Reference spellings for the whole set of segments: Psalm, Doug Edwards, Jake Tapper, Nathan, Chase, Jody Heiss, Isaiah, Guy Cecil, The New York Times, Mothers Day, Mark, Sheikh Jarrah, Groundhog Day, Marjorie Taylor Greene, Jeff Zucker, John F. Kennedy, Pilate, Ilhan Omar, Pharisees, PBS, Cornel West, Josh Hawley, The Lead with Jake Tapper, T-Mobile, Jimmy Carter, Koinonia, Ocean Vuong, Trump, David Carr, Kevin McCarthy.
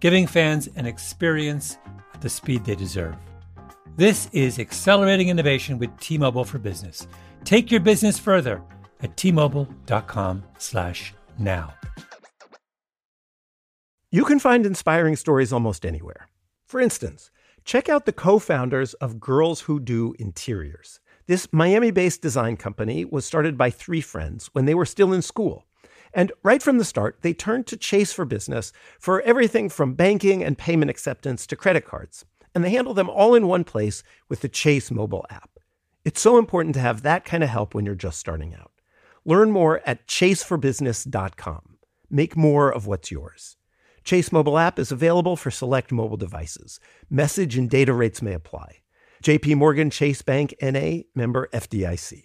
giving fans an experience at the speed they deserve. This is Accelerating Innovation with T-Mobile for Business. Take your business further at T-Mobile.com/now. You can find inspiring stories almost anywhere. For instance, check out the co-founders of Girls Who Do Interiors. This Miami-based design company was started by three friends when they were still in school. And right from the start, they turned to Chase for Business for everything from banking and payment acceptance to credit cards. And they handle them all in one place with the Chase mobile app. It's so important to have that kind of help when you're just starting out. Learn more at chaseforbusiness.com. Make more of what's yours. Chase mobile app is available for select mobile devices. Message and data rates may apply. J.P. Morgan Chase Bank, N.A., member FDIC.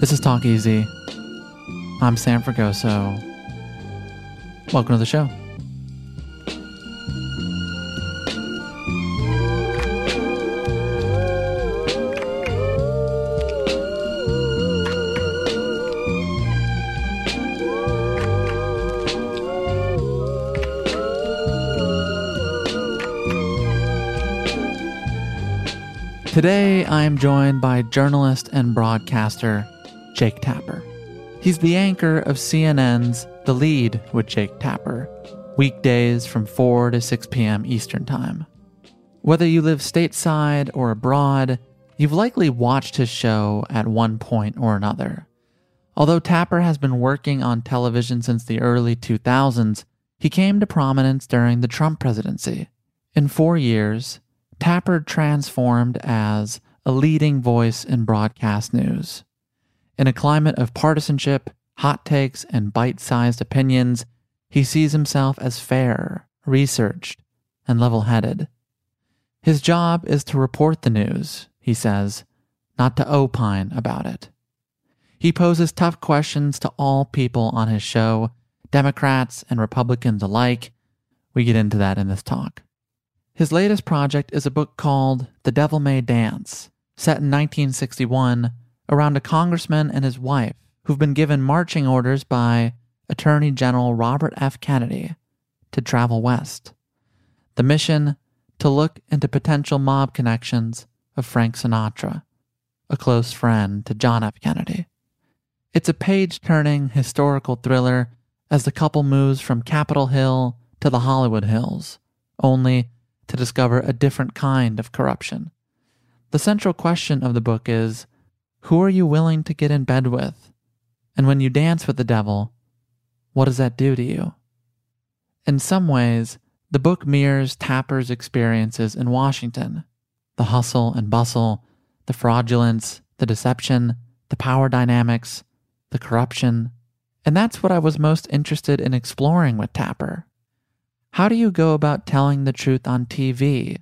This is Talk Easy. I'm Sam Fragoso. Welcome to the show. Today, I am joined by journalist and broadcaster Jake Tapper. He's the anchor of CNN's The Lead with Jake Tapper, weekdays from 4 to 6 p.m. Eastern Time. Whether you live stateside or abroad, you've likely watched his show at one point or another. Although Tapper has been working on television since the early 2000s, he came to prominence during the Trump presidency. In 4 years, Tapper transformed as a leading voice in broadcast news. In a climate of partisanship, hot takes, and bite-sized opinions, he sees himself as fair, researched, and level-headed. His job is to report the news, he says, not to opine about it. He poses tough questions to all people on his show, Democrats and Republicans alike. We get into that in this talk. His latest project is a book called The Devil May Dance, set in 1961 around a congressman and his wife who've been given marching orders by Attorney General Robert F. Kennedy to travel west. The mission, to look into potential mob connections of Frank Sinatra, a close friend to John F. Kennedy. It's a page-turning historical thriller as the couple moves from Capitol Hill to the Hollywood Hills, only to discover a different kind of corruption. The central question of the book is, who are you willing to get in bed with? And when you dance with the devil, what does that do to you? In some ways, the book mirrors Tapper's experiences in Washington. The hustle and bustle, the fraudulence, the deception, the power dynamics, the corruption. And that's what I was most interested in exploring with Tapper. How do you go about telling the truth on TV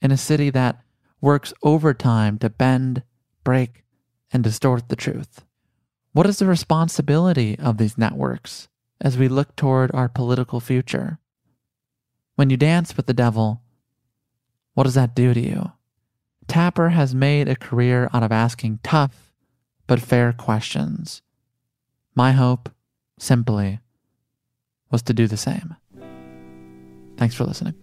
in a city that works overtime to bend, break, and distort the truth? What is the responsibility of these networks as we look toward our political future? When you dance with the devil, what does that do to you? Tapper has made a career out of asking tough but fair questions. My hope, simply, was to do the same. Thanks for listening.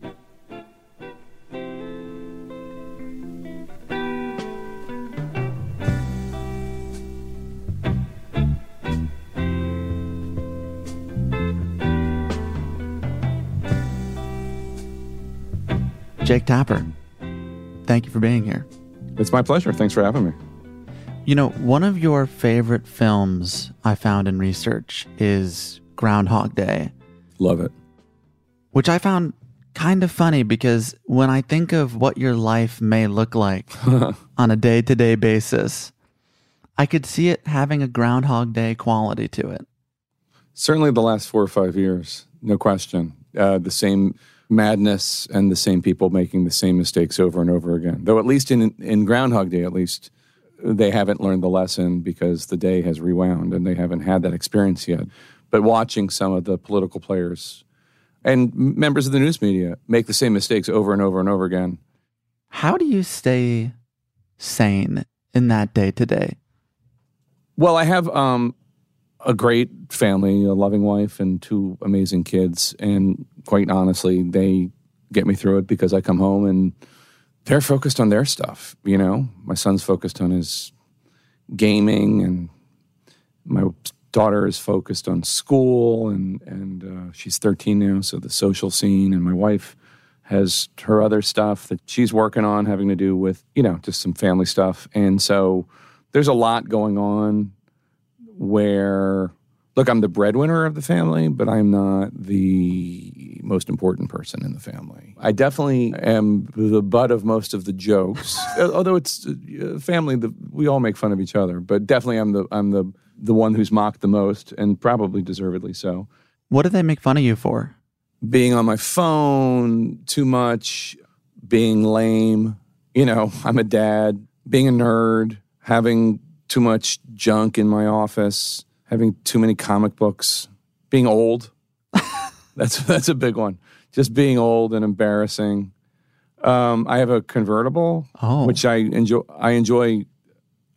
Jake Tapper, thank you for being here. It's my pleasure. Thanks for having me. You know, one of your favorite films I found in research is Groundhog Day. Love it. Which I found kind of funny because when I think of what your life may look like on a day-to-day basis, I could see it having a Groundhog Day quality to it. Certainly the last 4 or 5 years, no question. The same madness and the same people making the same mistakes over and over again. Though at least in Groundhog Day, at least, they haven't learned the lesson because the day has rewound and they haven't had that experience yet. But watching some of the political players and members of the news media make the same mistakes over and over and over again. How do you stay sane in that day-to-day? Well, I have a great family, a loving wife, and 2 amazing kids. And quite honestly, they get me through it because I come home and they're focused on their stuff, you know? My son's focused on his gaming, and my daughter is focused on school, and she's 13 now, so the social scene. And my wife has her other stuff that she's working on having to do with, you know, just some family stuff. And so there's a lot going on where, look, I'm the breadwinner of the family, but I'm not the most important person in the family. I definitely am the butt of most of the jokes, although it's family, we all make fun of each other, but definitely I'm the one who's mocked the most, and probably deservedly so. What do they make fun of you for? Being on my phone too much, being lame, you know, I'm a dad, being a nerd, having too much junk in my office, having too many comic books, being old. That's a big one. Just being old and embarrassing. I have a convertible, which I enjoy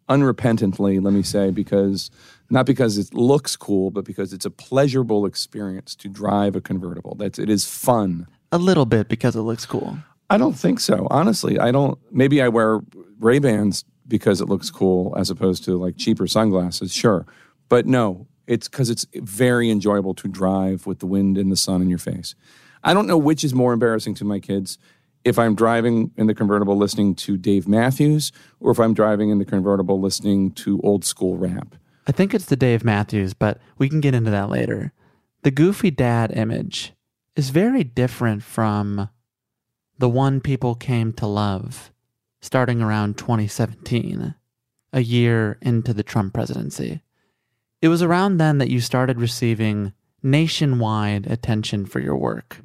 unrepentantly, let me say, because not because it looks cool, but because it's a pleasurable experience to drive a convertible. It is fun. A little bit because it looks cool. I don't think so. Honestly, I don't. Maybe I wear Ray-Bans because it looks cool as opposed to like cheaper sunglasses, sure. But no, it's because it's very enjoyable to drive with the wind and the sun in your face. I don't know which is more embarrassing to my kids, if I'm driving in the convertible listening to Dave Matthews or if I'm driving in the convertible listening to old school rap. I think it's the Dave Matthews, but we can get into that later. The goofy dad image is very different from the one people came to love starting around 2017, a year into the Trump presidency. It was around then that you started receiving nationwide attention for your work.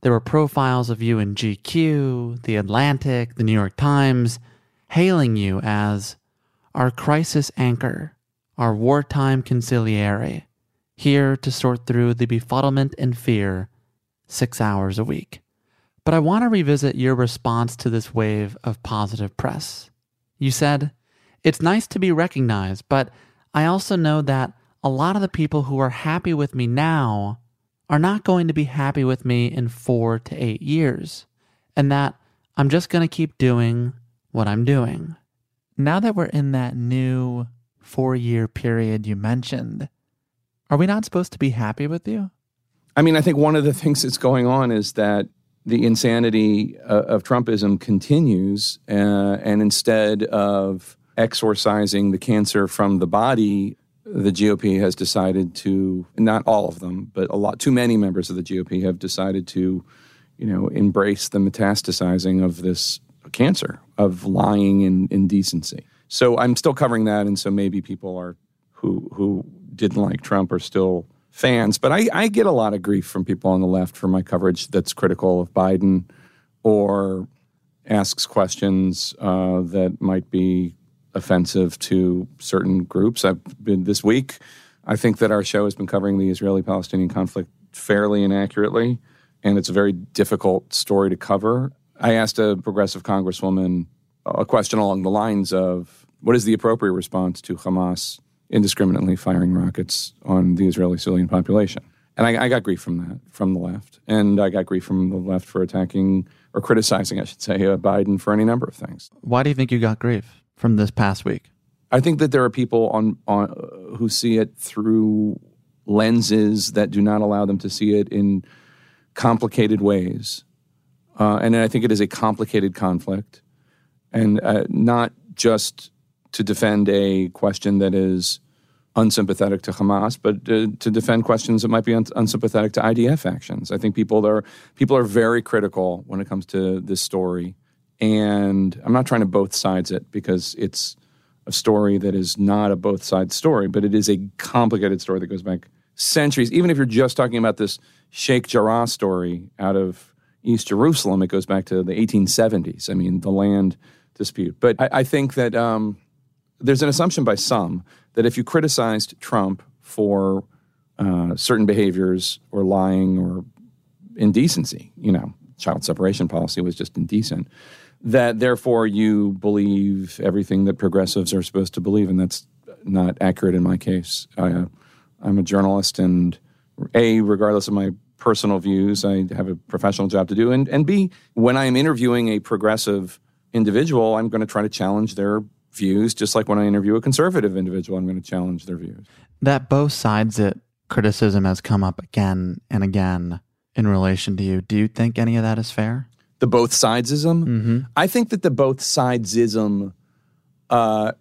There were profiles of you in GQ, The Atlantic, The New York Times, hailing you as our crisis anchor, our wartime conciliary, here to sort through the befuddlement and fear 6 hours a week. But I want to revisit your response to this wave of positive press. You said, "It's nice to be recognized, but I also know that a lot of the people who are happy with me now are not going to be happy with me in 4 to 8 years, and that I'm just going to keep doing what I'm doing." Now that we're in that new 4-year period you mentioned, are we not supposed to be happy with you? I mean, I think one of the things that's going on is that the insanity of Trumpism continues, and instead of exorcising the cancer from the body, the GOP has decided to, not all of them, but a lot, too many members of the GOP have decided to, you know, embrace the metastasizing of this cancer, of lying and indecency. So I'm still covering that, and so maybe people are who didn't like Trump are still fans. But I get a lot of grief from people on the left for my coverage that's critical of Biden or asks questions that might be offensive to certain groups. I've been this week, I think that our show has been covering the Israeli-Palestinian conflict fairly and accurately, and it's a very difficult story to cover. I asked a progressive congresswoman a question along the lines of, what is the appropriate response to Hamas indiscriminately firing rockets on the Israeli civilian population? And I got grief from that, from the left. And I got grief from the left for attacking, or criticizing, I should say, Biden for any number of things. Why do you think you got grief from this past week? I think that there are people on who see it through lenses that do not allow them to see it in complicated ways. And I think it is a complicated conflict, and not just to defend a question that is unsympathetic to Hamas, but to defend questions that might be unsympathetic to IDF actions. I think people are very critical when it comes to this story. And I'm not trying to both sides it, because it's a story that is not a both sides story, but it is a complicated story that goes back centuries. Even if you're just talking about this Sheikh Jarrah story out of East Jerusalem, it goes back to the 1870s. I mean, the land dispute. But I think that there's an assumption by some that if you criticized Trump for certain behaviors or lying or indecency, you know, child separation policy was just indecent, that therefore you believe everything that progressives are supposed to believe, and that's not accurate in my case. I'm a journalist, and A, regardless of my personal views, I have a professional job to do, and B, when I'm interviewing a progressive individual, I'm going to try to challenge their views, just like when I interview a conservative individual, I'm going to challenge their views. That both sides it criticism has come up again and again in relation to you. Do you think any of that is fair? The both sidesism? Mm-hmm. I think that the both sidesism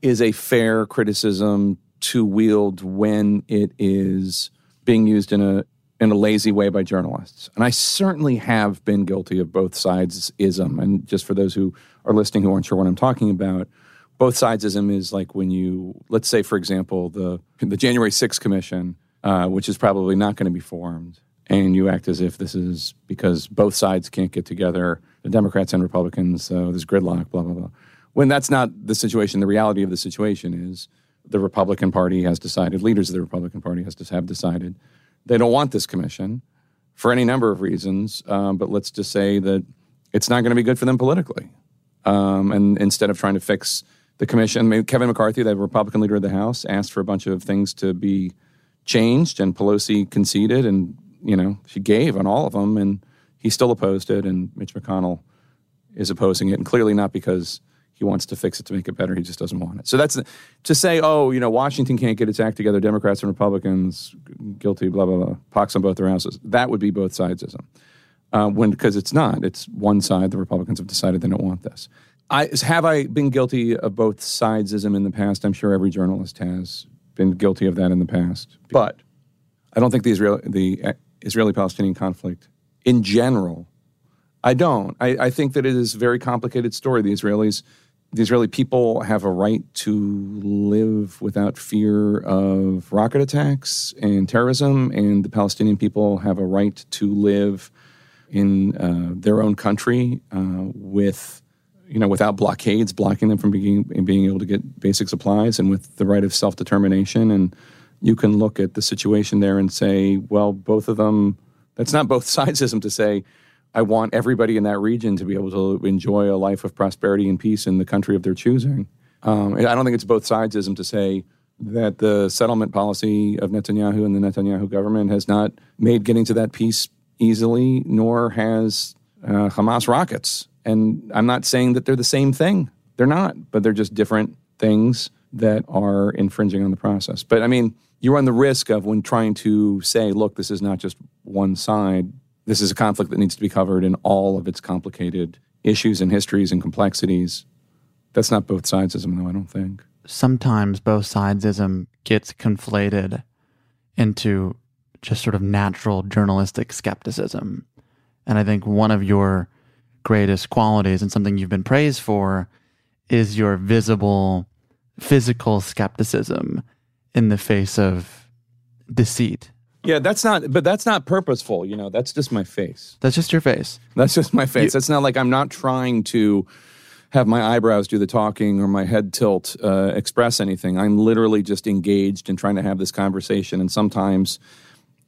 is a fair criticism to wield when it is being used in a lazy way by journalists. And I certainly have been guilty of both sidesism. And just for those who are listening who aren't sure what I'm talking about, both sidesism is like when you, let's say, for example, the January 6th Commission, which is probably not going to be formed, and you act as if this is because both sides can't get together, the Democrats and Republicans, so there's gridlock, blah, blah, blah. When that's not the situation, the reality of the situation is the Republican Party has decided, leaders of the Republican Party have decided they don't want this commission for any number of reasons, but let's just say that it's not going to be good for them politically. And instead of trying to fix the commission, Kevin McCarthy, the Republican leader of the House, asked for a bunch of things to be changed, and Pelosi conceded, and you know, she gave on all of them, and he still opposed it, and Mitch McConnell is opposing it, and clearly not because he wants to fix it to make it better. He just doesn't want it. So that's to say, oh, you know, Washington can't get its act together, Democrats and Republicans, guilty, blah, blah, blah, pox on both their houses. That would be both sidesism. Because it's not. It's one side, the Republicans have decided they don't want this. Have I been guilty of both sidesism in the past? I'm sure every journalist has been guilty of that in the past. But I don't think the Israeli-Palestinian conflict in general, I don't. I think that it is a very complicated story. The Israeli people have a right to live without fear of rocket attacks and terrorism, and the Palestinian people have a right to live in their own country without blockades blocking them from being able to get basic supplies, and with the right of self-determination. And you can look at the situation there and say, well, both of them, that's not both sidesism to say, I want everybody in that region to be able to enjoy a life of prosperity and peace in the country of their choosing. I don't think it's both sidesism to say that the settlement policy of Netanyahu and the Netanyahu government has not made getting to that peace easily, nor has Hamas rockets. And I'm not saying that they're the same thing. They're not, but they're just different things that are infringing on the process. But I mean, you run the risk of, when trying to say, look, this is not just one side, this is a conflict that needs to be covered in all of its complicated issues and histories and complexities. That's not both sidesism, though, I don't think. Sometimes both sidesism gets conflated into just sort of natural journalistic skepticism. And I think one of your greatest qualities, and something you've been praised for, is your visible physical skepticism in the face of deceit. Yeah, that's not purposeful, you know, that's just my face. That's just your face. That's just my face. That's not like I'm not trying to have my eyebrows do the talking or my head tilt, express anything. I'm literally just engaged in trying to have this conversation, and sometimes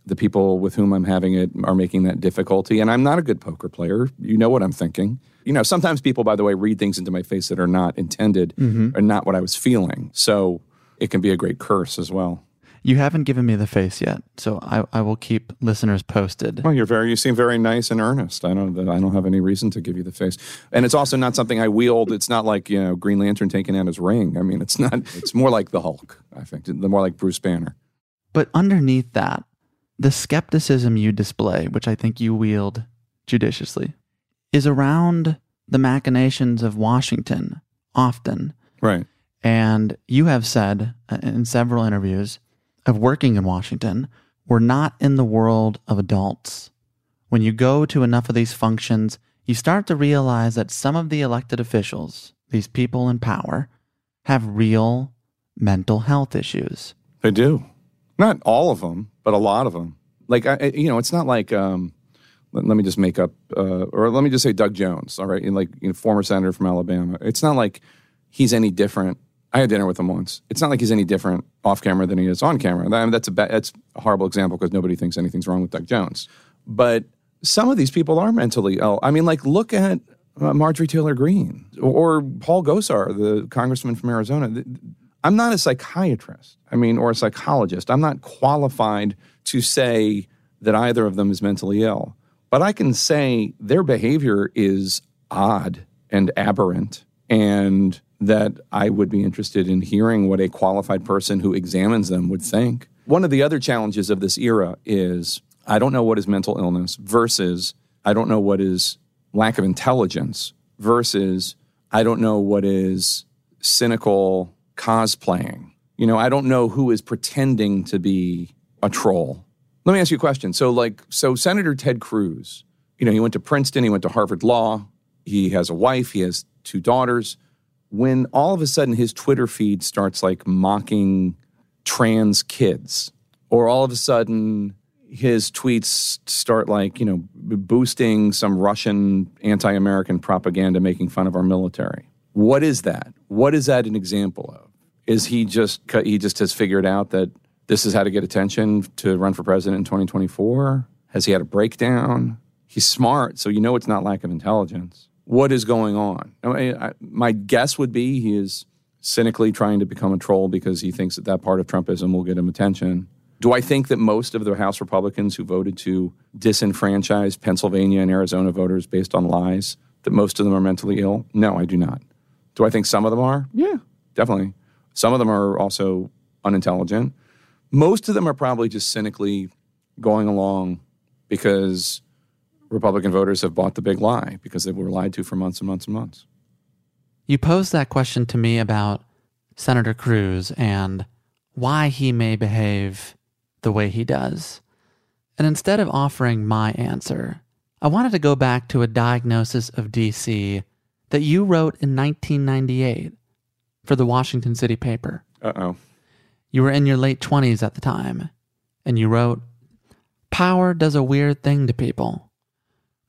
the people with whom I'm having it are making that difficulty, and I'm not a good poker player. You know what I'm thinking. You know, sometimes people, by the way, read things into my face that are not intended or not what I was feeling, so it can be a great curse as well. You haven't given me the face yet, so I will keep listeners posted. Well, you seem very nice and earnest. I don't have any reason to give you the face. And it's also not something I wield. It's not like, you know, Green Lantern taking out his ring. I mean, it's not. It's more like the Hulk, I think. More like Bruce Banner. But underneath that, the skepticism you display, which I think you wield judiciously, is around the machinations of Washington often. Right. And you have said in several interviews of working in Washington, we're not in the world of adults. When you go to enough of these functions, you start to realize that some of the elected officials, these people in power, have real mental health issues. They do. Not all of them, but a lot of them. Like, you know, it's not like, let me just make up, or let me just say Doug Jones, all right, and like, you know, former senator from Alabama. It's not like he's any different. I had dinner with him once. It's not like he's any different off camera than he is on camera. I mean, that's a horrible example because nobody thinks anything's wrong with Doug Jones. But some of these people are mentally ill. I mean, like, look at Marjorie Taylor Greene or Paul Gosar, the congressman from Arizona. I'm not a psychiatrist, I mean, or a psychologist. I'm not qualified to say that either of them is mentally ill. But I can say their behavior is odd and aberrant, and that I would be interested in hearing what a qualified person who examines them would think. One of the other challenges of this era is I don't know what is mental illness versus I don't know what is lack of intelligence versus I don't know what is cynical cosplaying. You know, I don't know who is pretending to be a troll. Let me ask you a question. So Senator Ted Cruz, you know, he went to Princeton, he went to Harvard Law, he has a wife, he has 2 daughters. When all of a sudden his Twitter feed starts like mocking trans kids, or all of a sudden his tweets start like, you know, boosting some Russian anti-American propaganda making fun of our military. What is that? What is that an example of? Is he just has figured out that this is how to get attention to run for president in 2024? Has he had a breakdown? He's smart, so you know it's not lack of intelligence. What is going on? I mean, my guess would be he is cynically trying to become a troll because he thinks that that part of Trumpism will get him attention. Do I think that most of the House Republicans who voted to disenfranchise Pennsylvania and Arizona voters based on lies, that most of them are mentally ill? No, I do not. Do I think some of them are? Yeah, definitely. Some of them are also unintelligent. Most of them are probably just cynically going along because Republican voters have bought the big lie because they were lied to for months and months and months. You posed that question to me about Senator Cruz and why he may behave the way he does. And instead of offering my answer, I wanted to go back to a diagnosis of D.C. that you wrote in 1998 for the Washington City paper. Uh-oh. You were in your late 20s at the time, and you wrote, "Power does a weird thing to people.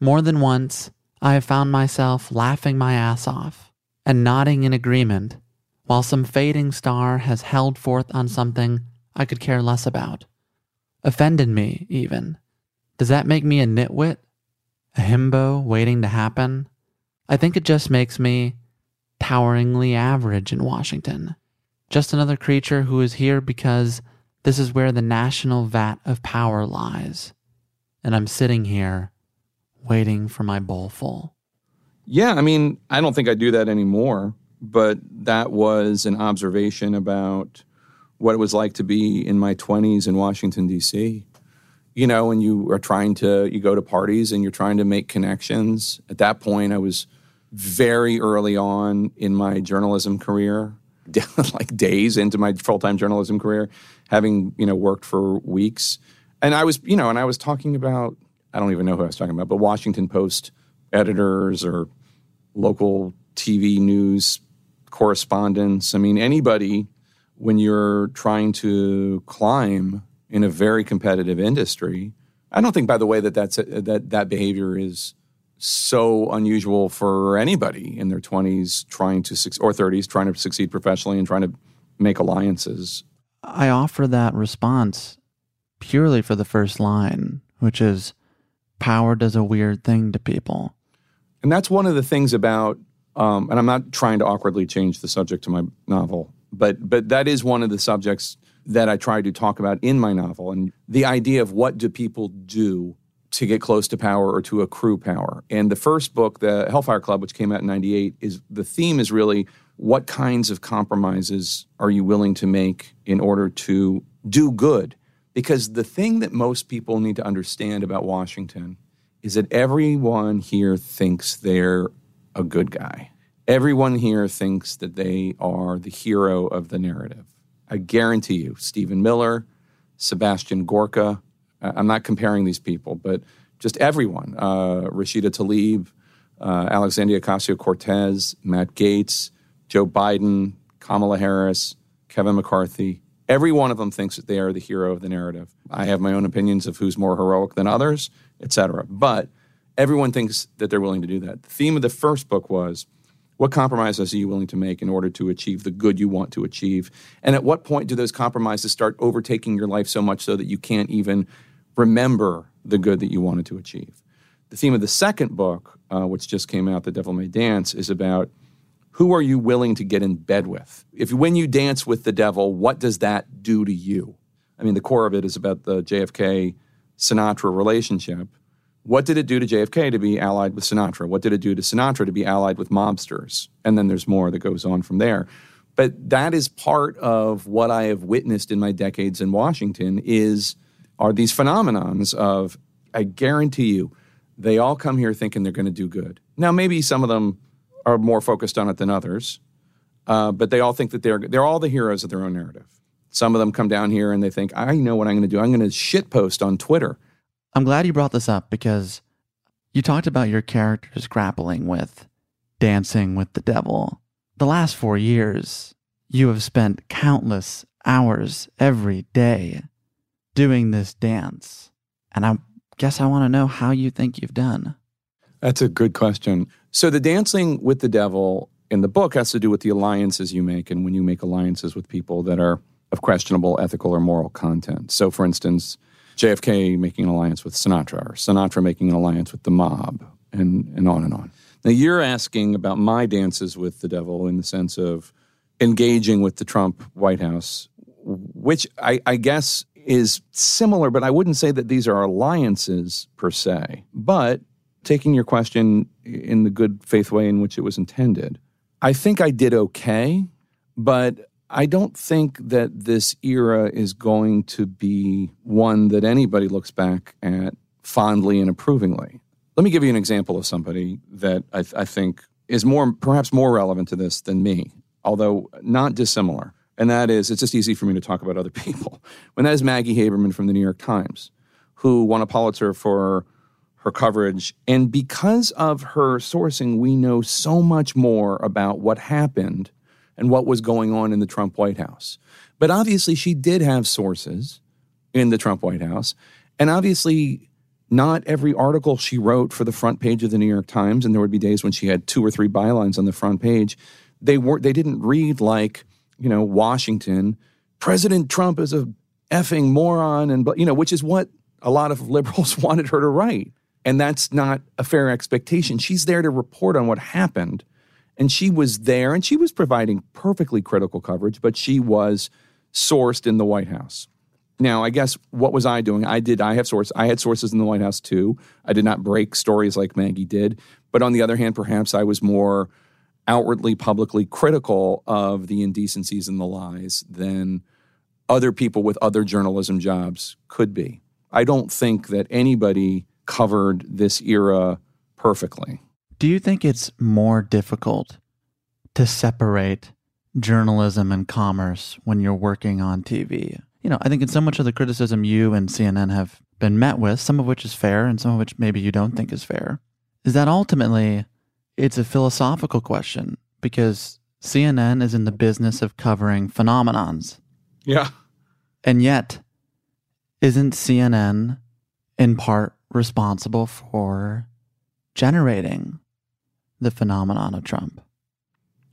More than once, I have found myself laughing my ass off and nodding in agreement while some fading star has held forth on something I could care less about. Offended me, even. Does that make me a nitwit? A himbo waiting to happen? I think it just makes me toweringly average in Washington. Just another creature who is here because this is where the national vat of power lies. And I'm sitting here waiting for my bowl full." Yeah, I mean, I don't think I do that anymore. But that was an observation about what it was like to be in my 20s in Washington, D.C. You know, and you go to parties and you're trying to make connections. At that point, I was very early on in my journalism career, like days into my full-time journalism career, having, you know, worked for weeks. And I was talking about, I don't even know who I was talking about, but Washington Post editors or local TV news correspondents. I mean, anybody, when you're trying to climb in a very competitive industry, I don't think, by the way, that behavior is so unusual for anybody in their 20s or 30s trying to succeed professionally and trying to make alliances. I offer that response purely for the first line, which is, power does a weird thing to people. And that's one of the things about and I'm not trying to awkwardly change the subject to my novel, but that is one of the subjects that I try to talk about in my novel, and the idea of what do people do to get close to power or to accrue power. And the first book, The Hellfire Club, which came out in 98, is the theme is really what kinds of compromises are you willing to make in order to do good? Because the thing that most people need to understand about Washington is that everyone here thinks they're a good guy. Everyone here thinks that they are the hero of the narrative. I guarantee you, Stephen Miller, Sebastian Gorka, I'm not comparing these people, but just everyone, Rashida Tlaib, Alexandria Ocasio-Cortez, Matt Gaetz, Joe Biden, Kamala Harris, Kevin McCarthy, every one of them thinks that they are the hero of the narrative. I have my own opinions of who's more heroic than others, et cetera. But everyone thinks that they're willing to do that. The theme of the first book was, what compromises are you willing to make in order to achieve the good you want to achieve? And at what point do those compromises start overtaking your life so much so that you can't even remember the good that you wanted to achieve? The theme of the second book, which just came out, The Devil May Dance, is about who are you willing to get in bed with? If when you dance with the devil, what does that do to you? I mean, the core of it is about the JFK-Sinatra relationship. What did it do to JFK to be allied with Sinatra? What did it do to Sinatra to be allied with mobsters? And then there's more that goes on from there. But that is part of what I have witnessed in my decades in Washington are these phenomenons of, I guarantee you, they all come here thinking they're going to do good. Now, maybe some of them are more focused on it than others, but they all think that they're all the heroes of their own narrative. Some of them come down here and they think, I know what I'm going to do. I'm going to shitpost on Twitter. I'm glad you brought this up because you talked about your characters grappling with dancing with the devil. The last 4 years, you have spent countless hours every day doing this dance. And I guess I want to know how you think you've done. That's a good question. So the dancing with the devil in the book has to do with the alliances you make and when you make alliances with people that are of questionable ethical or moral content. So, for instance, JFK making an alliance with Sinatra, or Sinatra making an alliance with the mob, and on and on. Now, you're asking about my dances with the devil in the sense of engaging with the Trump White House, which I guess is similar, but I wouldn't say that these are alliances per se. But taking your question in the good faith way in which it was intended, I think I did okay, but I don't think that this era is going to be one that anybody looks back at fondly and approvingly. Let me give you an example of somebody that I think is perhaps more relevant to this than me, although not dissimilar. And that is, it's just easy for me to talk about other people. And that is Maggie Haberman from The New York Times, who won a Pulitzer for her coverage. And because of her sourcing, we know so much more about what happened and what was going on in the Trump White House. But obviously she did have sources in the Trump White House, and obviously not every article she wrote for the front page of the New York Times, and there would be days when she had 2 or 3 bylines on the front page, they didn't read like, you know, Washington, President Trump is a effing moron, and you know, which is what a lot of liberals wanted her to write. And that's not a fair expectation. She's there to report on what happened. And she was there, and she was providing perfectly critical coverage, but she was sourced in the White House. Now, I guess, what was I doing? I had sources in the White House, too. I did not break stories like Maggie did. But on the other hand, perhaps I was more outwardly, publicly critical of the indecencies and the lies than other people with other journalism jobs could be. I don't think that anybody covered this era perfectly. Do you think it's more difficult to separate journalism and commerce when you're working on TV? You know, I think in so much of the criticism you and CNN have been met with, some of which is fair and some of which maybe you don't think is fair, is that ultimately it's a philosophical question because CNN is in the business of covering phenomenons. Yeah. And yet, isn't CNN in part responsible for generating the phenomenon of Trump?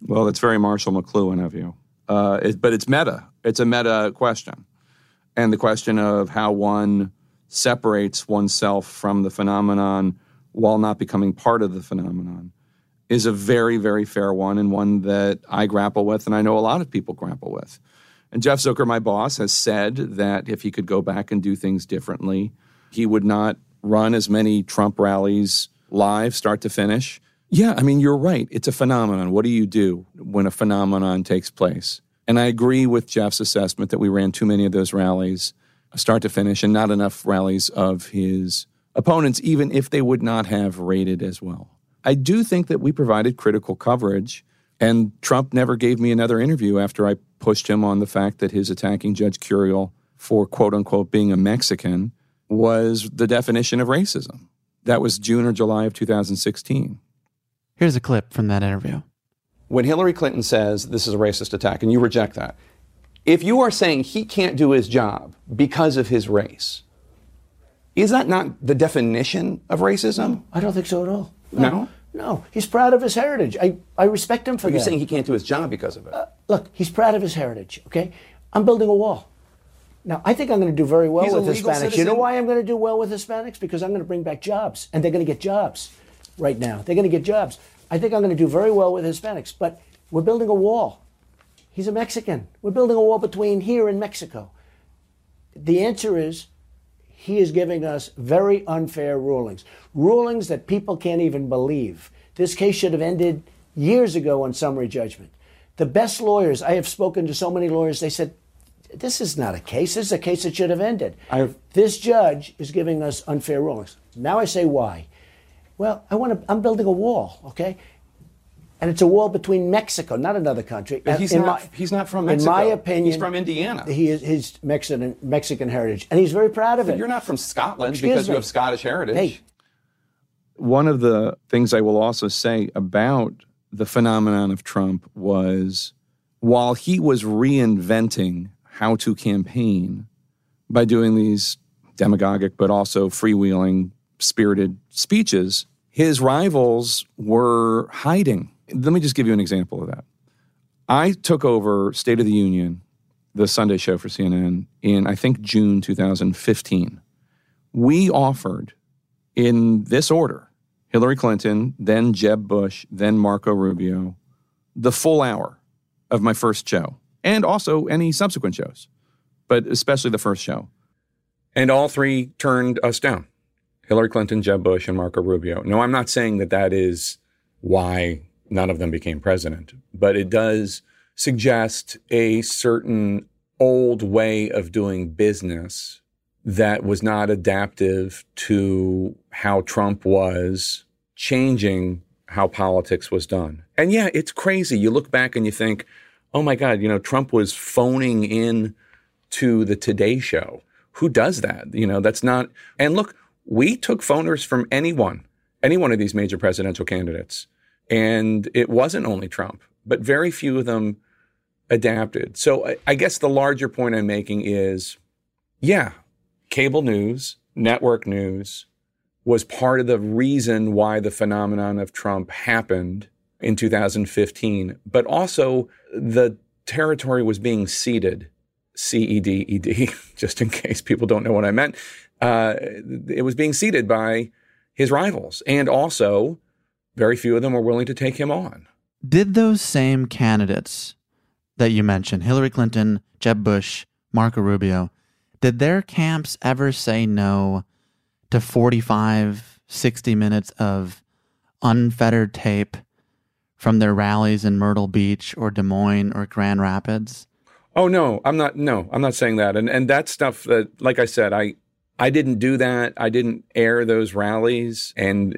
Well, that's very Marshall McLuhan of you. But it's meta. It's a meta question. And the question of how one separates oneself from the phenomenon while not becoming part of the phenomenon is a very, very fair one, and one that I grapple with and I know a lot of people grapple with. And Jeff Zucker, my boss, has said that if he could go back and do things differently, he would not run as many Trump rallies live, start to finish. Yeah, I mean, you're right. It's a phenomenon. What do you do when a phenomenon takes place? And I agree with Jeff's assessment that we ran too many of those rallies, start to finish, and not enough rallies of his opponents, even if they would not have rated as well. I do think that we provided critical coverage, and Trump never gave me another interview after I pushed him on the fact that his attacking Judge Curiel for, quote-unquote, being a Mexican was the definition of racism. That was June or July of 2016. Here's a clip from that interview. When Hillary Clinton says this is a racist attack, and you reject that, if you are saying he can't do his job because of his race, is that not the definition of racism? I don't think so at all. No? No. He's proud of his heritage. I respect him for that. You're saying he can't do his job because of it. Look, he's proud of his heritage, okay? I'm building a wall. Now, I think I'm going to do very well with Hispanics. Citizen. You know why I'm going to do well with Hispanics? Because I'm going to bring back jobs, and they're going to get jobs right now. They're going to get jobs. I think I'm going to do very well with Hispanics, but we're building a wall. He's a Mexican. We're building a wall between here and Mexico. The answer is, he is giving us very unfair rulings, rulings that people can't even believe. This case should have ended years ago on summary judgment. The best lawyers, I have spoken to so many lawyers, they said, this is not a case. This is a case that should have ended. This judge is giving us unfair rulings. Now I say why. Well, I'm building a wall, okay? And it's a wall between Mexico, not another country. But he's not from Mexico. In my opinion, he's from Indiana. He is his Mexican heritage, and he's very proud of it. You're not from Scotland because you have Scottish heritage. Hey. One of the things I will also say about the phenomenon of Trump was, while he was reinventing how to campaign by doing these demagogic but also freewheeling, spirited speeches, his rivals were hiding. Let me just give you an example of that. I took over State of the Union, the Sunday show for CNN, in, I think, June 2015. We offered, in this order, Hillary Clinton, then Jeb Bush, then Marco Rubio, the full hour of my first show, and also any subsequent shows, but especially the first show. And all three turned us down. Hillary Clinton, Jeb Bush, and Marco Rubio. No, I'm not saying that that is why none of them became president, but it does suggest a certain old way of doing business that was not adaptive to how Trump was changing how politics was done. And yeah, it's crazy. You look back and you think, oh my God, you know, Trump was phoning in to the Today Show. Who does that? You know, that's not, and look, we took phoners from any one of these major presidential candidates. And it wasn't only Trump, but very few of them adapted. So I guess the larger point I'm making is, yeah, cable news, network news was part of the reason why the phenomenon of Trump happened in 2015. But also the territory was being ceded, C-E-D-E-D, just in case people don't know what I meant. It was being ceded by his rivals. And also, very few of them were willing to take him on. Did those same candidates that you mentioned, Hillary Clinton, Jeb Bush, Marco Rubio, did their camps ever say no to 45, 60 minutes of unfettered tape from their rallies in Myrtle Beach or Des Moines or Grand Rapids? Oh, no, I'm not saying that. And that stuff that, like I said, I didn't do that. I didn't air those rallies. And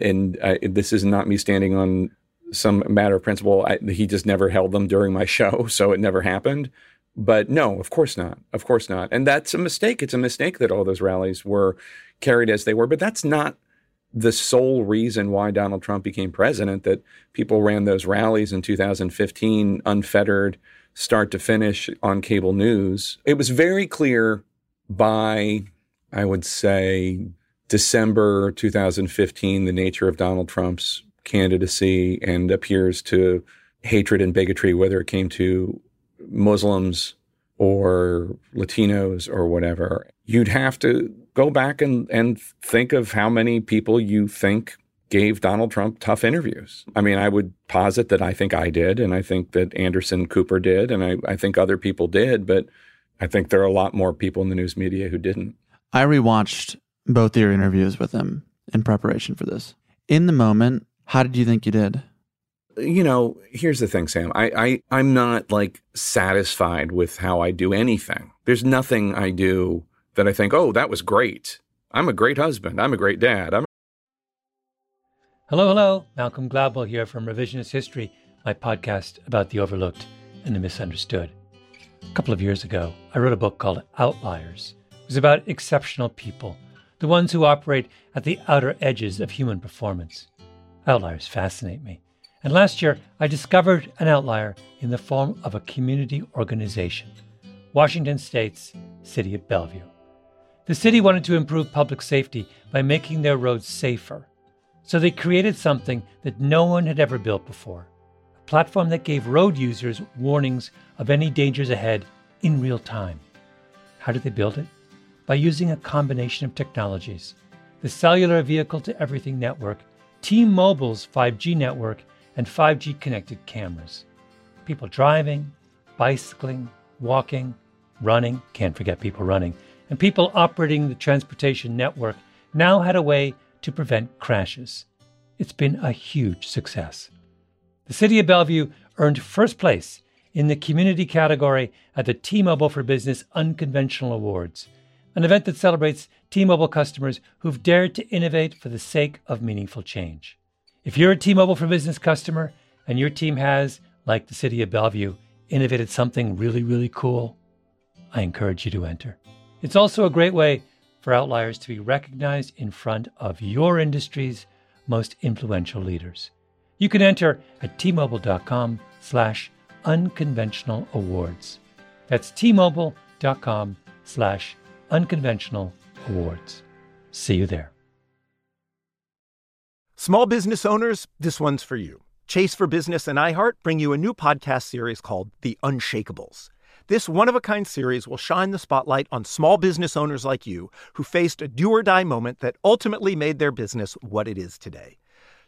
this is not me standing on some matter of principle. He just never held them during my show, so it never happened. But no, of course not. Of course not. And that's a mistake. It's a mistake that all those rallies were carried as they were. But that's not the sole reason why Donald Trump became president, that people ran those rallies in 2015 unfettered, start to finish on cable news. It was very clear by, I would say, December 2015, the nature of Donald Trump's candidacy and appears to hatred and bigotry, whether it came to Muslims or Latinos or whatever. You'd have to go back and think of how many people you think gave Donald Trump tough interviews. I mean, I would posit that I think I did, and I think that Anderson Cooper did, and I think other people did, but I think there are a lot more people in the news media who didn't. I rewatched both your interviews with him in preparation for this. In the moment, how did you think you did? You know, here's the thing, Sam. I'm not, like, satisfied with how I do anything. There's nothing I do that I think, oh, that was great. I'm a great husband. I'm a great dad. Hello. Malcolm Gladwell here from Revisionist History, my podcast about the overlooked and the misunderstood. A couple of years ago, I wrote a book called Outliers. It was about exceptional people, the ones who operate at the outer edges of human performance. Outliers fascinate me. And last year, I discovered an outlier in the form of a community organization, Washington State's City of Bellevue. The city wanted to improve public safety by making their roads safer. So they created something that no one had ever built before, a platform that gave road users warnings of any dangers ahead in real time. How did they build it? By using a combination of technologies, the Cellular Vehicle-to-Everything Network, T-Mobile's 5G network, and 5G-connected cameras. People driving, bicycling, walking, running, can't forget people running, and people operating the transportation network now had a way to prevent crashes. It's been a huge success. The City of Bellevue earned first place in the community category at the T-Mobile for Business Unconventional Awards, an event that celebrates T-Mobile customers who've dared to innovate for the sake of meaningful change. If you're a T-Mobile for Business customer and your team has, like the City of Bellevue, innovated something really, really cool, I encourage you to enter. It's also a great way for outliers to be recognized in front of your industry's most influential leaders. You can enter at tmobile.com/unconventional awards. That's tmobile.com/unconventional awards. See you there. Small business owners, this one's for you. Chase for Business and iHeart bring you a new podcast series called The Unshakables. This one-of-a-kind series will shine the spotlight on small business owners like you who faced a do-or-die moment that ultimately made their business what it is today.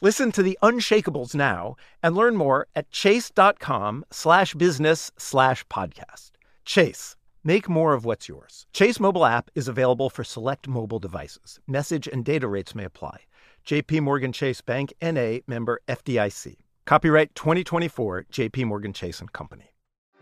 Listen to The Unshakables now and learn more at chase.com/business/podcast. Chase. Make more of what's yours. Chase mobile app is available for select mobile devices. Message and data rates may apply. J.P. Morgan Chase Bank, N.A., member FDIC. Copyright 2024, J.P. Morgan Chase & Company.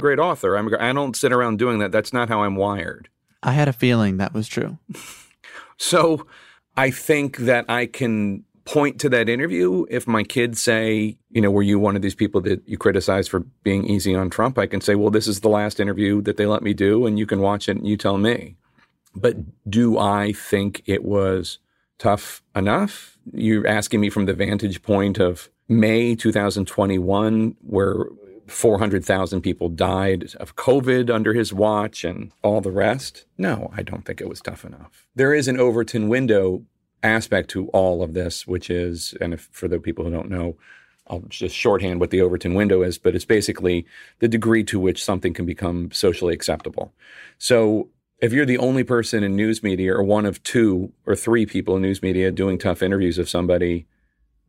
Great author. I don't sit around doing that. That's not how I'm wired. I had a feeling that was true. So I think that I can point to that interview. If my kids say, you know, were you one of these people that you criticize for being easy on Trump? I can say, well, this is the last interview that they let me do, and you can watch it and you tell me. But do I think it was tough enough? You're asking me from the vantage point of May 2021, where 400,000 people died of COVID under his watch and all the rest. No, I don't think it was tough enough. There is an Overton window aspect to all of this, which is, and if, for the people who don't know, I'll just shorthand what the Overton window is, but it's basically the degree to which something can become socially acceptable. So if you're the only person in news media or one of two or three people in news media doing tough interviews of somebody,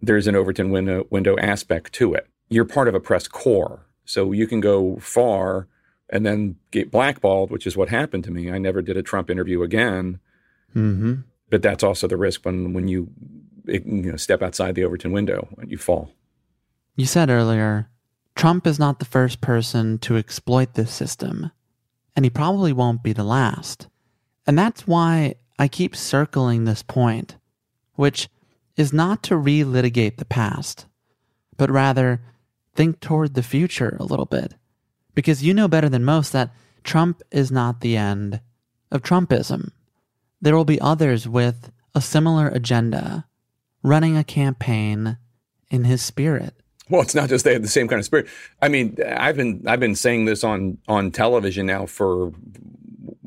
there's an Overton window aspect to it. You're part of a press corps. So you can go far and then get blackballed, which is what happened to me. I never did a Trump interview again. Mm-hmm. But that's also the risk when you step outside the Overton window and you fall. You said earlier, Trump is not the first person to exploit this system, and he probably won't be the last. And that's why I keep circling this point, which is not to relitigate the past, but rather think toward the future a little bit. Because you know better than most that Trump is not the end of Trumpism. There will be others with a similar agenda, running a campaign in his spirit. Well, it's not just they have the same kind of spirit. I mean, I've been saying this on television now for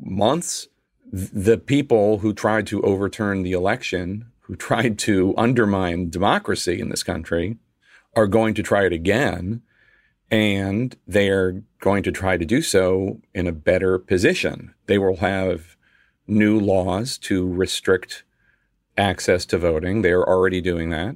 months. The people who tried to overturn the election, who tried to undermine democracy in this country, are going to try it again, and they are going to try to do so in a better position. They will have new laws to restrict access to voting. They are already doing that.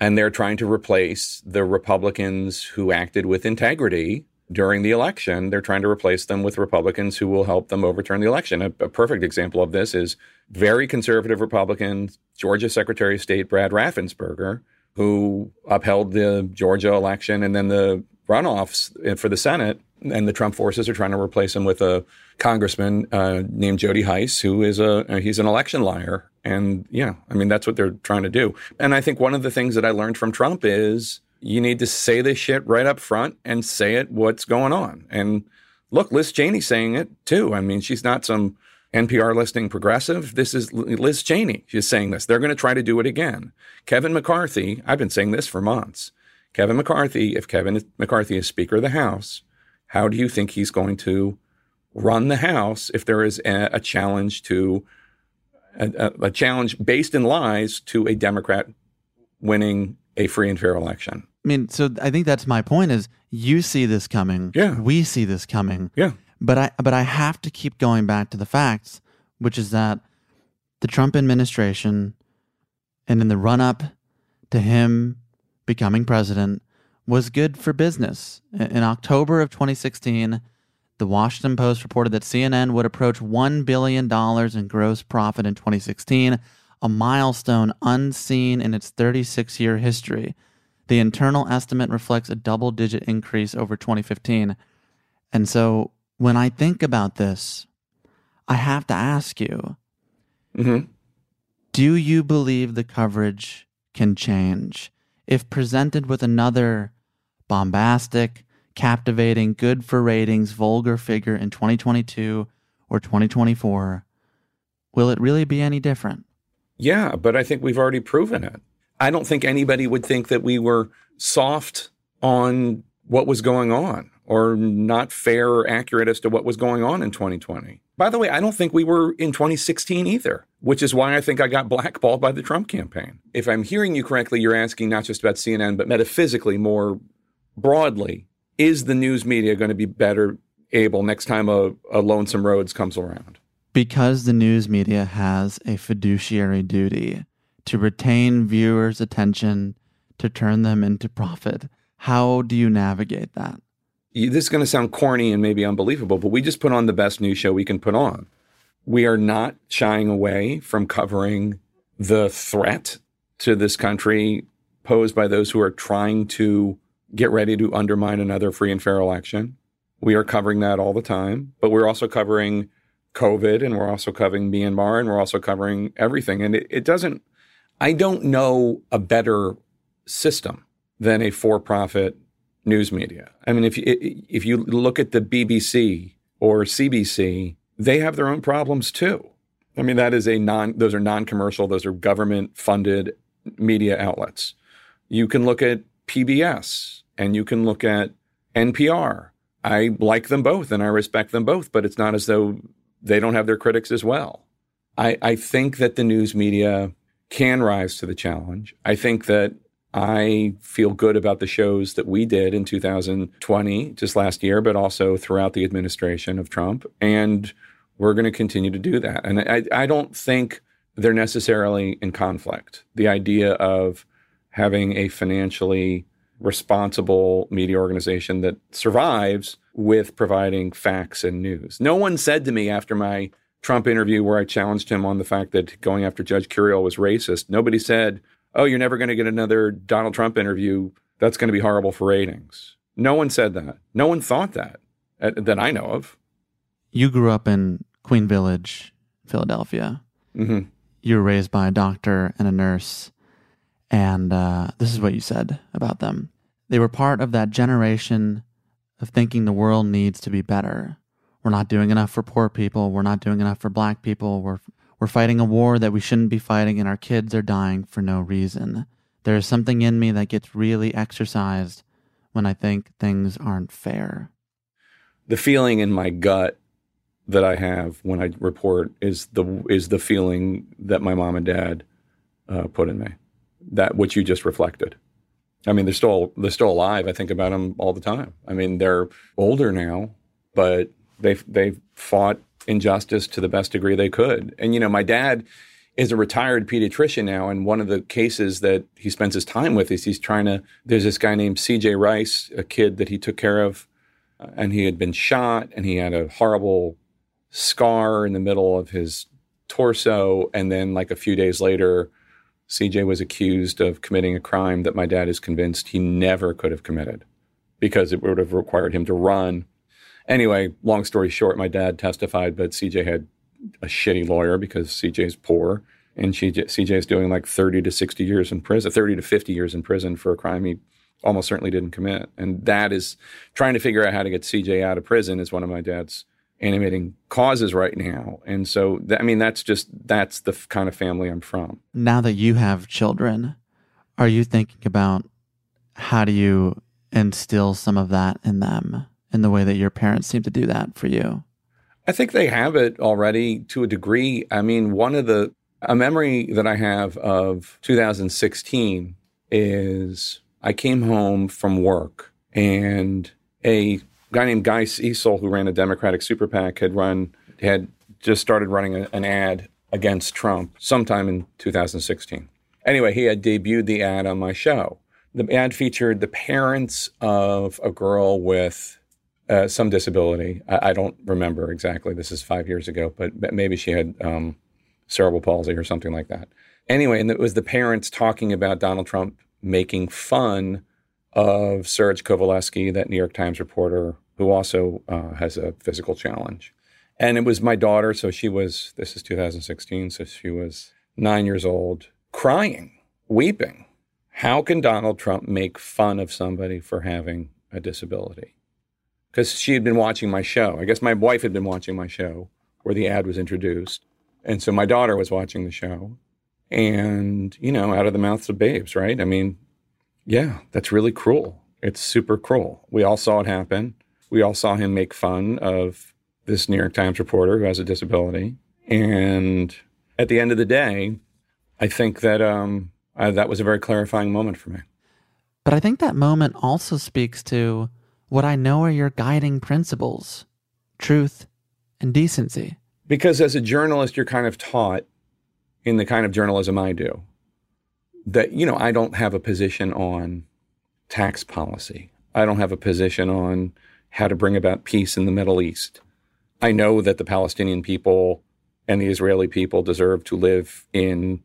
And they're trying to replace the Republicans who acted with integrity during the election. They're trying to replace them with Republicans who will help them overturn the election. A perfect example of this is very conservative Republican Georgia Secretary of State Brad Raffensperger, who upheld the Georgia election and then the runoffs for the Senate. And the Trump forces are trying to replace him with a congressman named Jody Heiss, who is he's an election liar. And, yeah, I mean, that's what they're trying to do. And I think one of the things that I learned from Trump is you need to say this shit right up front and say it what's going on. And look, Liz Cheney's saying it, too. I mean, she's not some NPR listening progressive. This is Liz Cheney. She's saying this. They're going to try to do it again. Kevin McCarthy, I've been saying this for months. Kevin McCarthy, if Kevin McCarthy is Speaker of the House, how do you think he's going to run the House if there is a challenge to a challenge based in lies to a Democrat winning a free and fair election? I mean, so I think that's my point is you see this coming. Yeah. We see this coming. Yeah. But I have to keep going back to the facts, which is that the Trump administration and in the run-up to him becoming president was good for business. In October of 2016, The Washington Post reported that CNN would approach $1 billion in gross profit in 2016, a milestone unseen in its 36-year history. The internal estimate reflects a double-digit increase over 2015. And so when I think about this, I have to ask you, do you believe the coverage can change? If presented with another bombastic, captivating, good for ratings, vulgar figure in 2022 or 2024, will it really be any different? Yeah, but I think we've already proven it. I don't think anybody would think that we were soft on what was going on or not fair or accurate as to what was going on in 2020. By the way, I don't think we were in 2016 either, which is why I think I got blackballed by the Trump campaign. If I'm hearing you correctly, you're asking not just about CNN, but metaphysically more broadly, is the news media going to be better able next time a Lonesome Rhodes comes around? Because the news media has a fiduciary duty to retain viewers' attention, to turn them into profit. How do you navigate that? This is going to sound corny and maybe unbelievable, but we just put on the best news show we can put on. We are not shying away from covering the threat to this country posed by those who are trying to get ready to undermine another free and fair election. We are covering that all the time, but we're also covering COVID, and we're also covering Myanmar, and we're also covering everything. And it doesn't, I don't know a better system than a for-profit news media. I mean, if you look at the BBC or CBC, they have their own problems too. I mean, that is those are non-commercial, those are government-funded media outlets. You can look at PBS and you can look at NPR. I like them both and I respect them both, but it's not as though they don't have their critics as well. I think that the news media can rise to the challenge. I think that I feel good about the shows that we did in 2020, just last year, but also throughout the administration of Trump. And we're going to continue to do that. And I don't think they're necessarily in conflict. The idea of having a financially responsible media organization that survives with providing facts and news. No one said to me after my Trump interview where I challenged him on the fact that going after Judge Curiel was racist, nobody said, oh, you're never going to get another Donald Trump interview. That's going to be horrible for ratings. No one said that. No one thought that I know of. You grew up in Queen Village, Philadelphia. Mm-hmm. You were raised by a doctor and a nurse. And this is what you said about them. They were part of that generation of thinking the world needs to be better. We're not doing enough for poor people. We're not doing enough for black people. We're We're fighting a war that we shouldn't be fighting, and our kids are dying for no reason. There is something in me that gets really exercised when I think things aren't fair. The feeling in my gut that I have when I report is the feeling that my mom and dad put in me, that which you just reflected. I mean, they're still alive. I think about them all the time. I mean, they're older now, but they've fought injustice to the best degree they could. And, you know, my dad is a retired pediatrician now, and one of the cases that he spends his time with is there's this guy named C.J. Rice, a kid that he took care of, and he had been shot, and he had a horrible scar in the middle of his torso, and then like a few days later, CJ was accused of committing a crime that my dad is convinced he never could have committed because it would have required him to run. Anyway, long story short, my dad testified, but CJ had a shitty lawyer because CJ's poor, and CJ's doing like 30 to 50 years in prison for a crime he almost certainly didn't commit. And that is trying to figure out how to get CJ out of prison is one of my dad's animating causes right now. And so, that's the kind of family I'm from. Now that you have children, are you thinking about how do you instill some of that in them in the way that your parents seem to do that for you? I think they have it already to a degree. I mean, a memory that I have of 2016 is I came home from work, and a guy named Guy Cecil, who ran a Democratic super PAC, had just started running an ad against Trump sometime in 2016. Anyway, he had debuted the ad on my show. The ad featured the parents of a girl with some disability. I don't remember exactly. This is 5 years ago, but maybe she had cerebral palsy or something like that. Anyway, and it was the parents talking about Donald Trump making fun of Serge Kovaleski, that New York Times reporter, who also has a physical challenge. And it was my daughter, so this is 2016, so she was 9 years old, crying, weeping. How can Donald Trump make fun of somebody for having a disability? Because she had been watching my show. I guess my wife had been watching my show where the ad was introduced. And so my daughter was watching the show. And, you know, out of the mouths of babes, right? I mean, yeah, that's really cruel. It's super cruel. We all saw it happen. We all saw him make fun of this New York Times reporter who has a disability. And at the end of the day, I think that that was a very clarifying moment for me. But I think that moment also speaks to what I know are your guiding principles, truth and decency. Because as a journalist, you're kind of taught in the kind of journalism I do that, you know, I don't have a position on tax policy. I don't have a position on how to bring about peace in the Middle East. I know that the Palestinian people and the Israeli people deserve to live in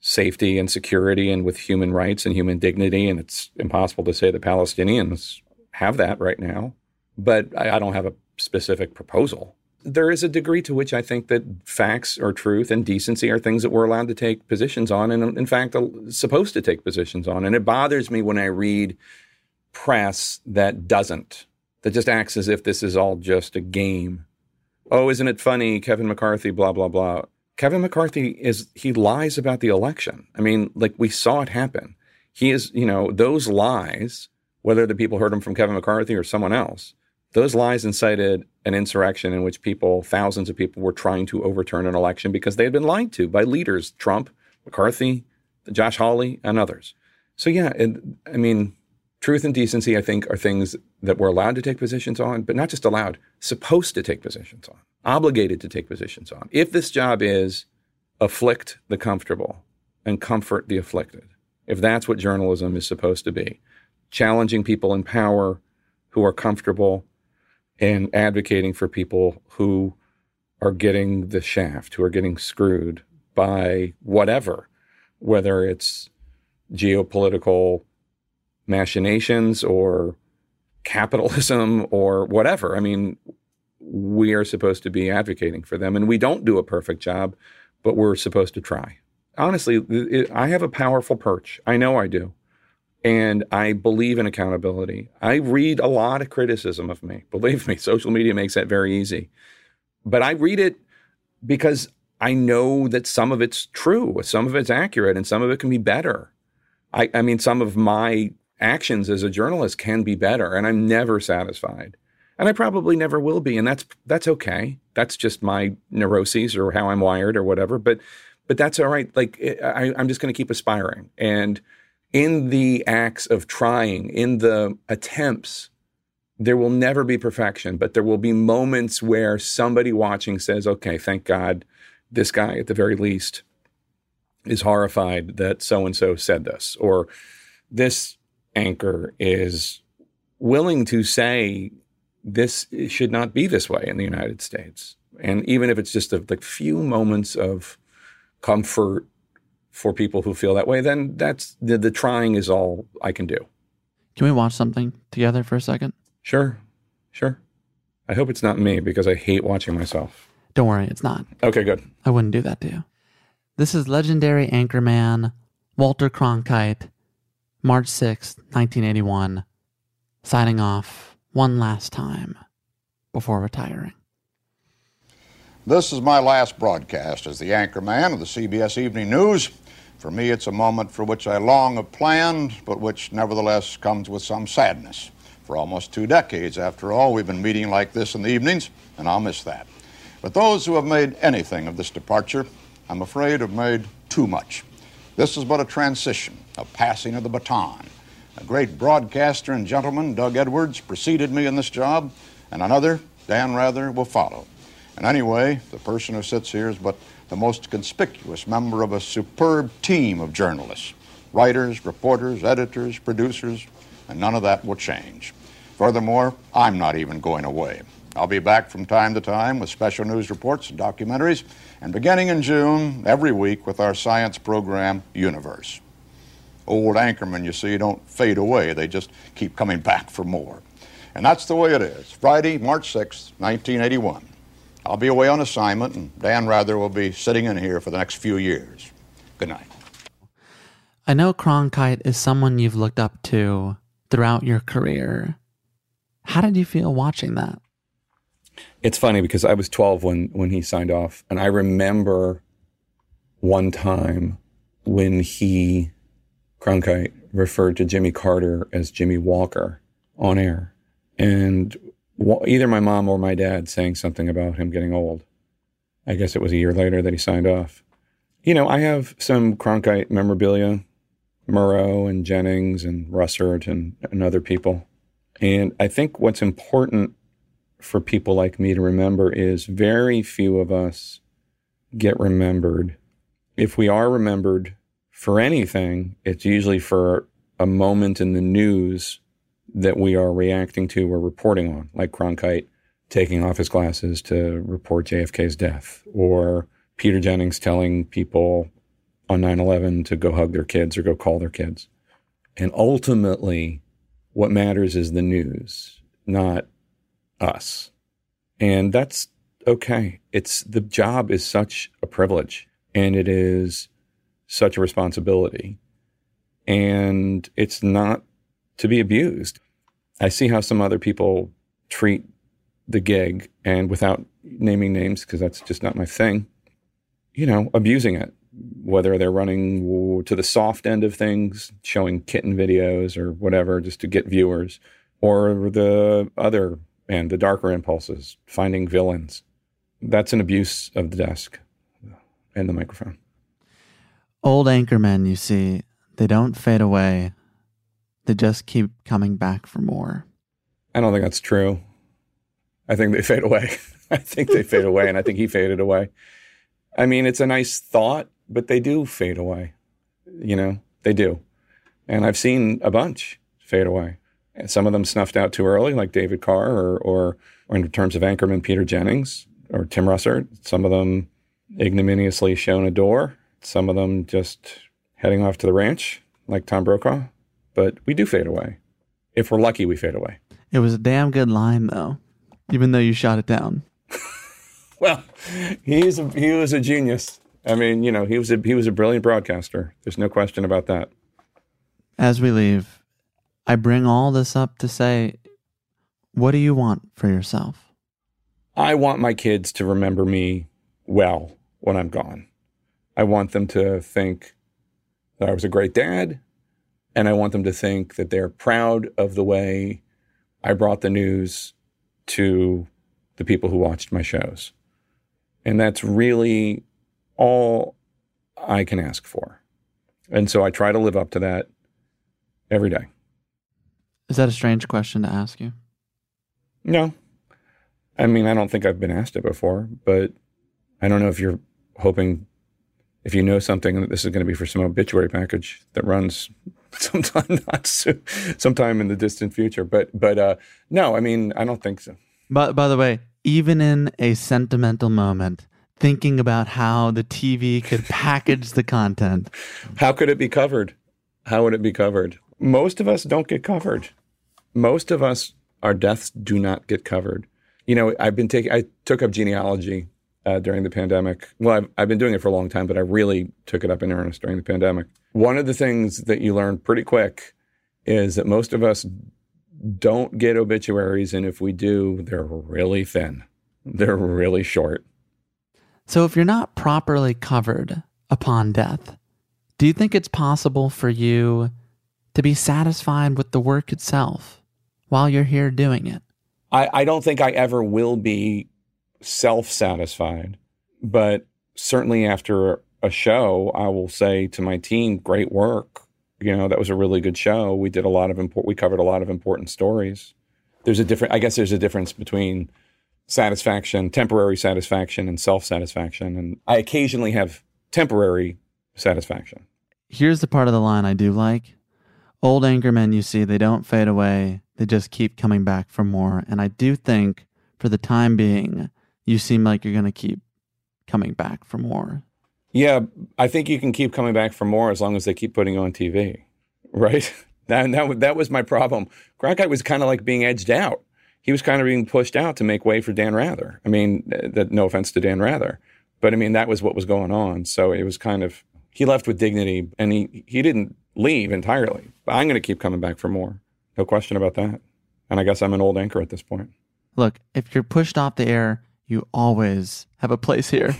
safety and security and with human rights and human dignity, and it's impossible to say the Palestinians have that right now. But I don't have a specific proposal. There is a degree to which I think that facts or truth and decency are things that we're allowed to take positions on and, in fact, are supposed to take positions on. And it bothers me when I read press that just acts as if this is all just a game. Oh, isn't it funny, Kevin McCarthy, blah, blah, blah. Kevin McCarthy, he lies about the election. I mean, like, we saw it happen. He is, you know, those lies, whether the people heard them from Kevin McCarthy or someone else, those lies incited an insurrection in which thousands of people were trying to overturn an election because they had been lied to by leaders, Trump, McCarthy, Josh Hawley, and others. So yeah, truth and decency, I think, are things that we're allowed to take positions on, but not just allowed, supposed to take positions on, obligated to take positions on. If this job is afflict the comfortable and comfort the afflicted, if that's what journalism is supposed to be, challenging people in power who are comfortable and advocating for people who are getting the shaft, who are getting screwed by whatever, whether it's geopolitical machinations or capitalism or whatever. I mean, we are supposed to be advocating for them, and we don't do a perfect job, but we're supposed to try. Honestly, I have a powerful perch. I know I do. And I believe in accountability. I read a lot of criticism of me. Believe me, social media makes that very easy. But I read it because I know that some of it's true, some of it's accurate, and some of it can be better. I mean, some of my actions as a journalist can be better, and I'm never satisfied. And I probably never will be, and that's okay. That's just my neuroses or how I'm wired or whatever, but that's all right. Like, I'm just going to keep aspiring. And in the acts of trying, in the attempts, there will never be perfection, but there will be moments where somebody watching says, okay, thank God this guy at the very least is horrified that so-and-so said this, or this anchor is willing to say this should not be this way in the United States. And even if it's just a like, few moments of comfort for people who feel that way, then that's the trying is all I can do. Can we watch something together for a second? Sure. I hope it's not me because I hate watching myself. Don't worry, it's not. Okay, good. I wouldn't do that to you. This is legendary anchorman Walter Cronkite, March 6th, 1981, signing off one last time before retiring. This is my last broadcast as the anchorman of the CBS Evening News. For me, it's a moment for which I long have planned, but which nevertheless comes with some sadness. For almost 2 decades, after all, we've been meeting like this in the evenings, and I'll miss that. But those who have made anything of this departure, I'm afraid, have made too much. This is but a transition, a passing of the baton. A great broadcaster and gentleman, Doug Edwards, preceded me in this job, and another, Dan Rather, will follow. And anyway, the person who sits here is but the most conspicuous member of a superb team of journalists, writers, reporters, editors, producers, and none of that will change. Furthermore, I'm not even going away. I'll be back from time to time with special news reports and documentaries, and beginning in June, every week with our science program, Universe. Old anchormen, you see, don't fade away. They just keep coming back for more. And that's the way it is. Friday, March 6th, 1981. I'll be away on assignment, and Dan Rather will be sitting in here for the next few years. Good night. I know Cronkite is someone you've looked up to throughout your career. How did you feel watching that? It's funny because I was 12 when he signed off, and I remember one time when Cronkite referred to Jimmy Carter as Jimmy Walker on air, and either my mom or my dad saying something about him getting old. I guess it was a year later that he signed off. You know, I have some Cronkite memorabilia, Murrow and Jennings and Russert and other people. And I think what's important for people like me to remember is very few of us get remembered. If we are remembered for anything, it's usually for a moment in the news that we are reacting to or reporting on, like Cronkite taking off his glasses to report JFK's death, or Peter Jennings telling people on 9/11 to go hug their kids or go call their kids. And ultimately, what matters is the news, not us. And that's okay. The job is such a privilege, and it is such a responsibility, and it's not to be abused. I see how some other people treat the gig, and without naming names, because that's just not my thing, you know, abusing it. Whether they're running to the soft end of things, showing kitten videos or whatever just to get viewers, or the other end, the darker impulses, finding villains. That's an abuse of the desk and the microphone. Old anchormen, you see, they don't fade away. They just keep coming back for more. I don't think that's true. I think they fade away. I think they fade away, and I think he faded away. I mean, it's a nice thought, but they do fade away. You know, they do. And I've seen a bunch fade away. And some of them snuffed out too early, like David Carr, or in terms of anchorman, Peter Jennings or Tim Russert. Some of them ignominiously shown a door. Some of them just heading off to the ranch, like Tom Brokaw. But we do fade away. If we're lucky, we fade away. It was a damn good line, though, even though you shot it down. Well, he was a genius. I mean, you know, he was a brilliant broadcaster. There's no question about that. As we leave, I bring all this up to say, what do you want for yourself? I want my kids to remember me well when I'm gone. I want them to think that I was a great dad, and I want them to think that they're proud of the way I brought the news to the people who watched my shows. And that's really all I can ask for. And so I try to live up to that every day. Is that a strange question to ask you? No. I mean, I don't think I've been asked it before, but I don't know if you're hoping, if you know something, that this is going to be for some obituary package that runs sometime not soon, sometime in the distant future. But no, I mean, I don't think so. But by the way, even in a sentimental moment, thinking about how the TV could package the content. How could it be covered? How would it be covered? Most of us don't get covered. Most of us, our deaths do not get covered. You know, I took up genealogy during the pandemic. Well, I've been doing it for a long time, but I really took it up in earnest during the pandemic. One of the things that you learn pretty quick is that most of us don't get obituaries, and if we do, they're really thin. They're really short. So if you're not properly covered upon death, do you think it's possible for you to be satisfied with the work itself while you're here doing it? I don't think I ever will be self-satisfied, but certainly after a show, I will say to my team, great work. You know, that was a really good show. We did a lot of we covered a lot of important stories. There's a difference between satisfaction, temporary satisfaction, and self-satisfaction. And I occasionally have temporary satisfaction. Here's the part of the line I do like. Old anchormen, you see, they don't fade away. They just keep coming back for more. And I do think, for the time being, you seem like you're going to keep coming back for more. Yeah, I think you can keep coming back for more as long as they keep putting on TV, right? That was my problem. Cronkite was kind of like being edged out. He was kind of being pushed out to make way for Dan Rather. I mean, no offense to Dan Rather, but I mean, that was what was going on. So it was kind of, he left with dignity, and he didn't leave entirely. But I'm going to keep coming back for more. No question about that. And I guess I'm an old anchor at this point. Look, if you're pushed off the air, you always have a place here.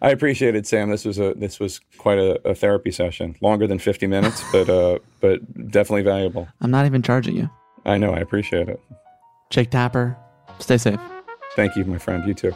I appreciate it, Sam. This was quite a therapy session. Longer than 50 minutes, but definitely valuable. I'm not even charging you. I know. I appreciate it. Jake Tapper, stay safe. Thank you, my friend. You too.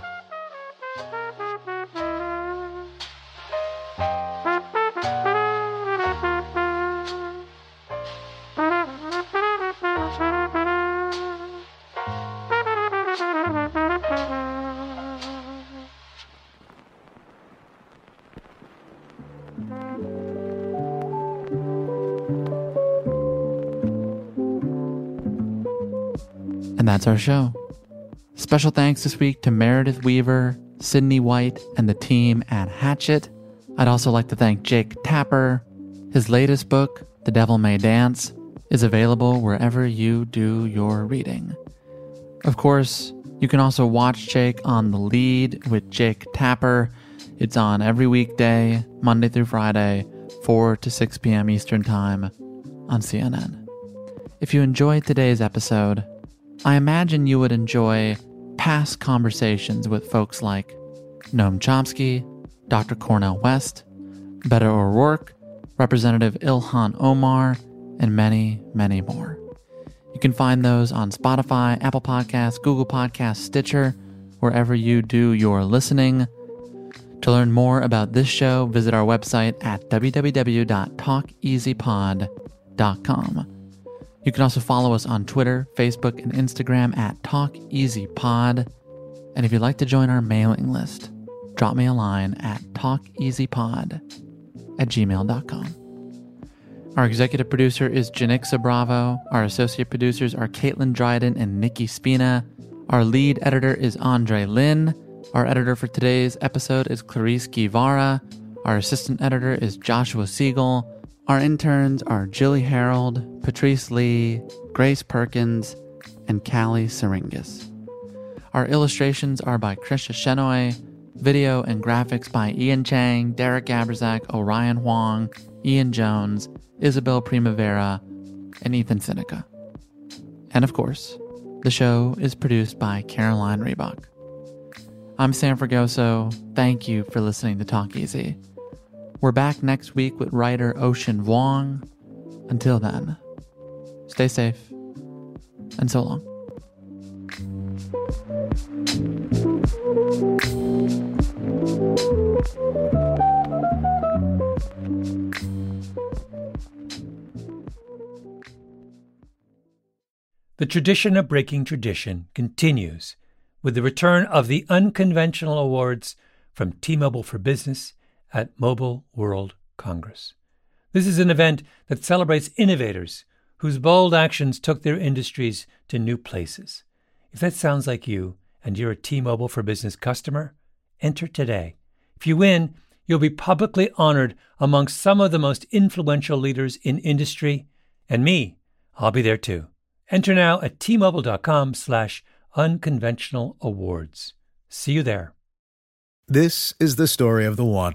And that's our show. Special thanks this week to Meredith Weaver, Sydney White, and the team at Hatchet. I'd also like to thank Jake Tapper. His latest book, The Devil May Dance, is available wherever you do your reading. Of course, you can also watch Jake on The Lead with Jake Tapper. It's on every weekday, Monday through Friday, 4 to 6 p.m. Eastern Time on CNN. If you enjoyed today's episode, I imagine you would enjoy past conversations with folks like Noam Chomsky, Dr. Cornel West, Beto O'Rourke, Representative Ilhan Omar, and many, many more. You can find those on Spotify, Apple Podcasts, Google Podcasts, Stitcher, wherever you do your listening. To learn more about this show, visit our website at www.talkeasypod.com. You can also follow us on Twitter, Facebook, and Instagram at TalkEasyPod. And if you'd like to join our mailing list, drop me a line at talkeasypod@gmail.com. Our executive producer is Janixa Bravo. Our associate producers are Caitlin Dryden and Nikki Spina. Our lead editor is Andre Lin. Our editor for today's episode is Clarice Guevara. Our assistant editor is Joshua Siegel. Our interns are Jilly Harold, Patrice Lee, Grace Perkins, and Callie Syringas. Our illustrations are by Krisha Shenoy, video and graphics by Ian Chang, Derek Abrazak, Orion Huang, Ian Jones, Isabel Primavera, and Ethan Seneca. And of course, the show is produced by Caroline Reebok. I'm Sam Fragoso. Thank you for listening to Talk Easy. We're back next week with writer Ocean Vuong. Until then, stay safe and so long. The tradition of breaking tradition continues with the return of the unconventional awards from T-Mobile for Business at Mobile World Congress. This is an event that celebrates innovators whose bold actions took their industries to new places. If that sounds like you and you're a T-Mobile for Business customer, enter today. If you win, you'll be publicly honored amongst some of the most influential leaders in industry, and me, I'll be there too. Enter now at tmobile.com/unconventional awards. See you there. This is the story of the one.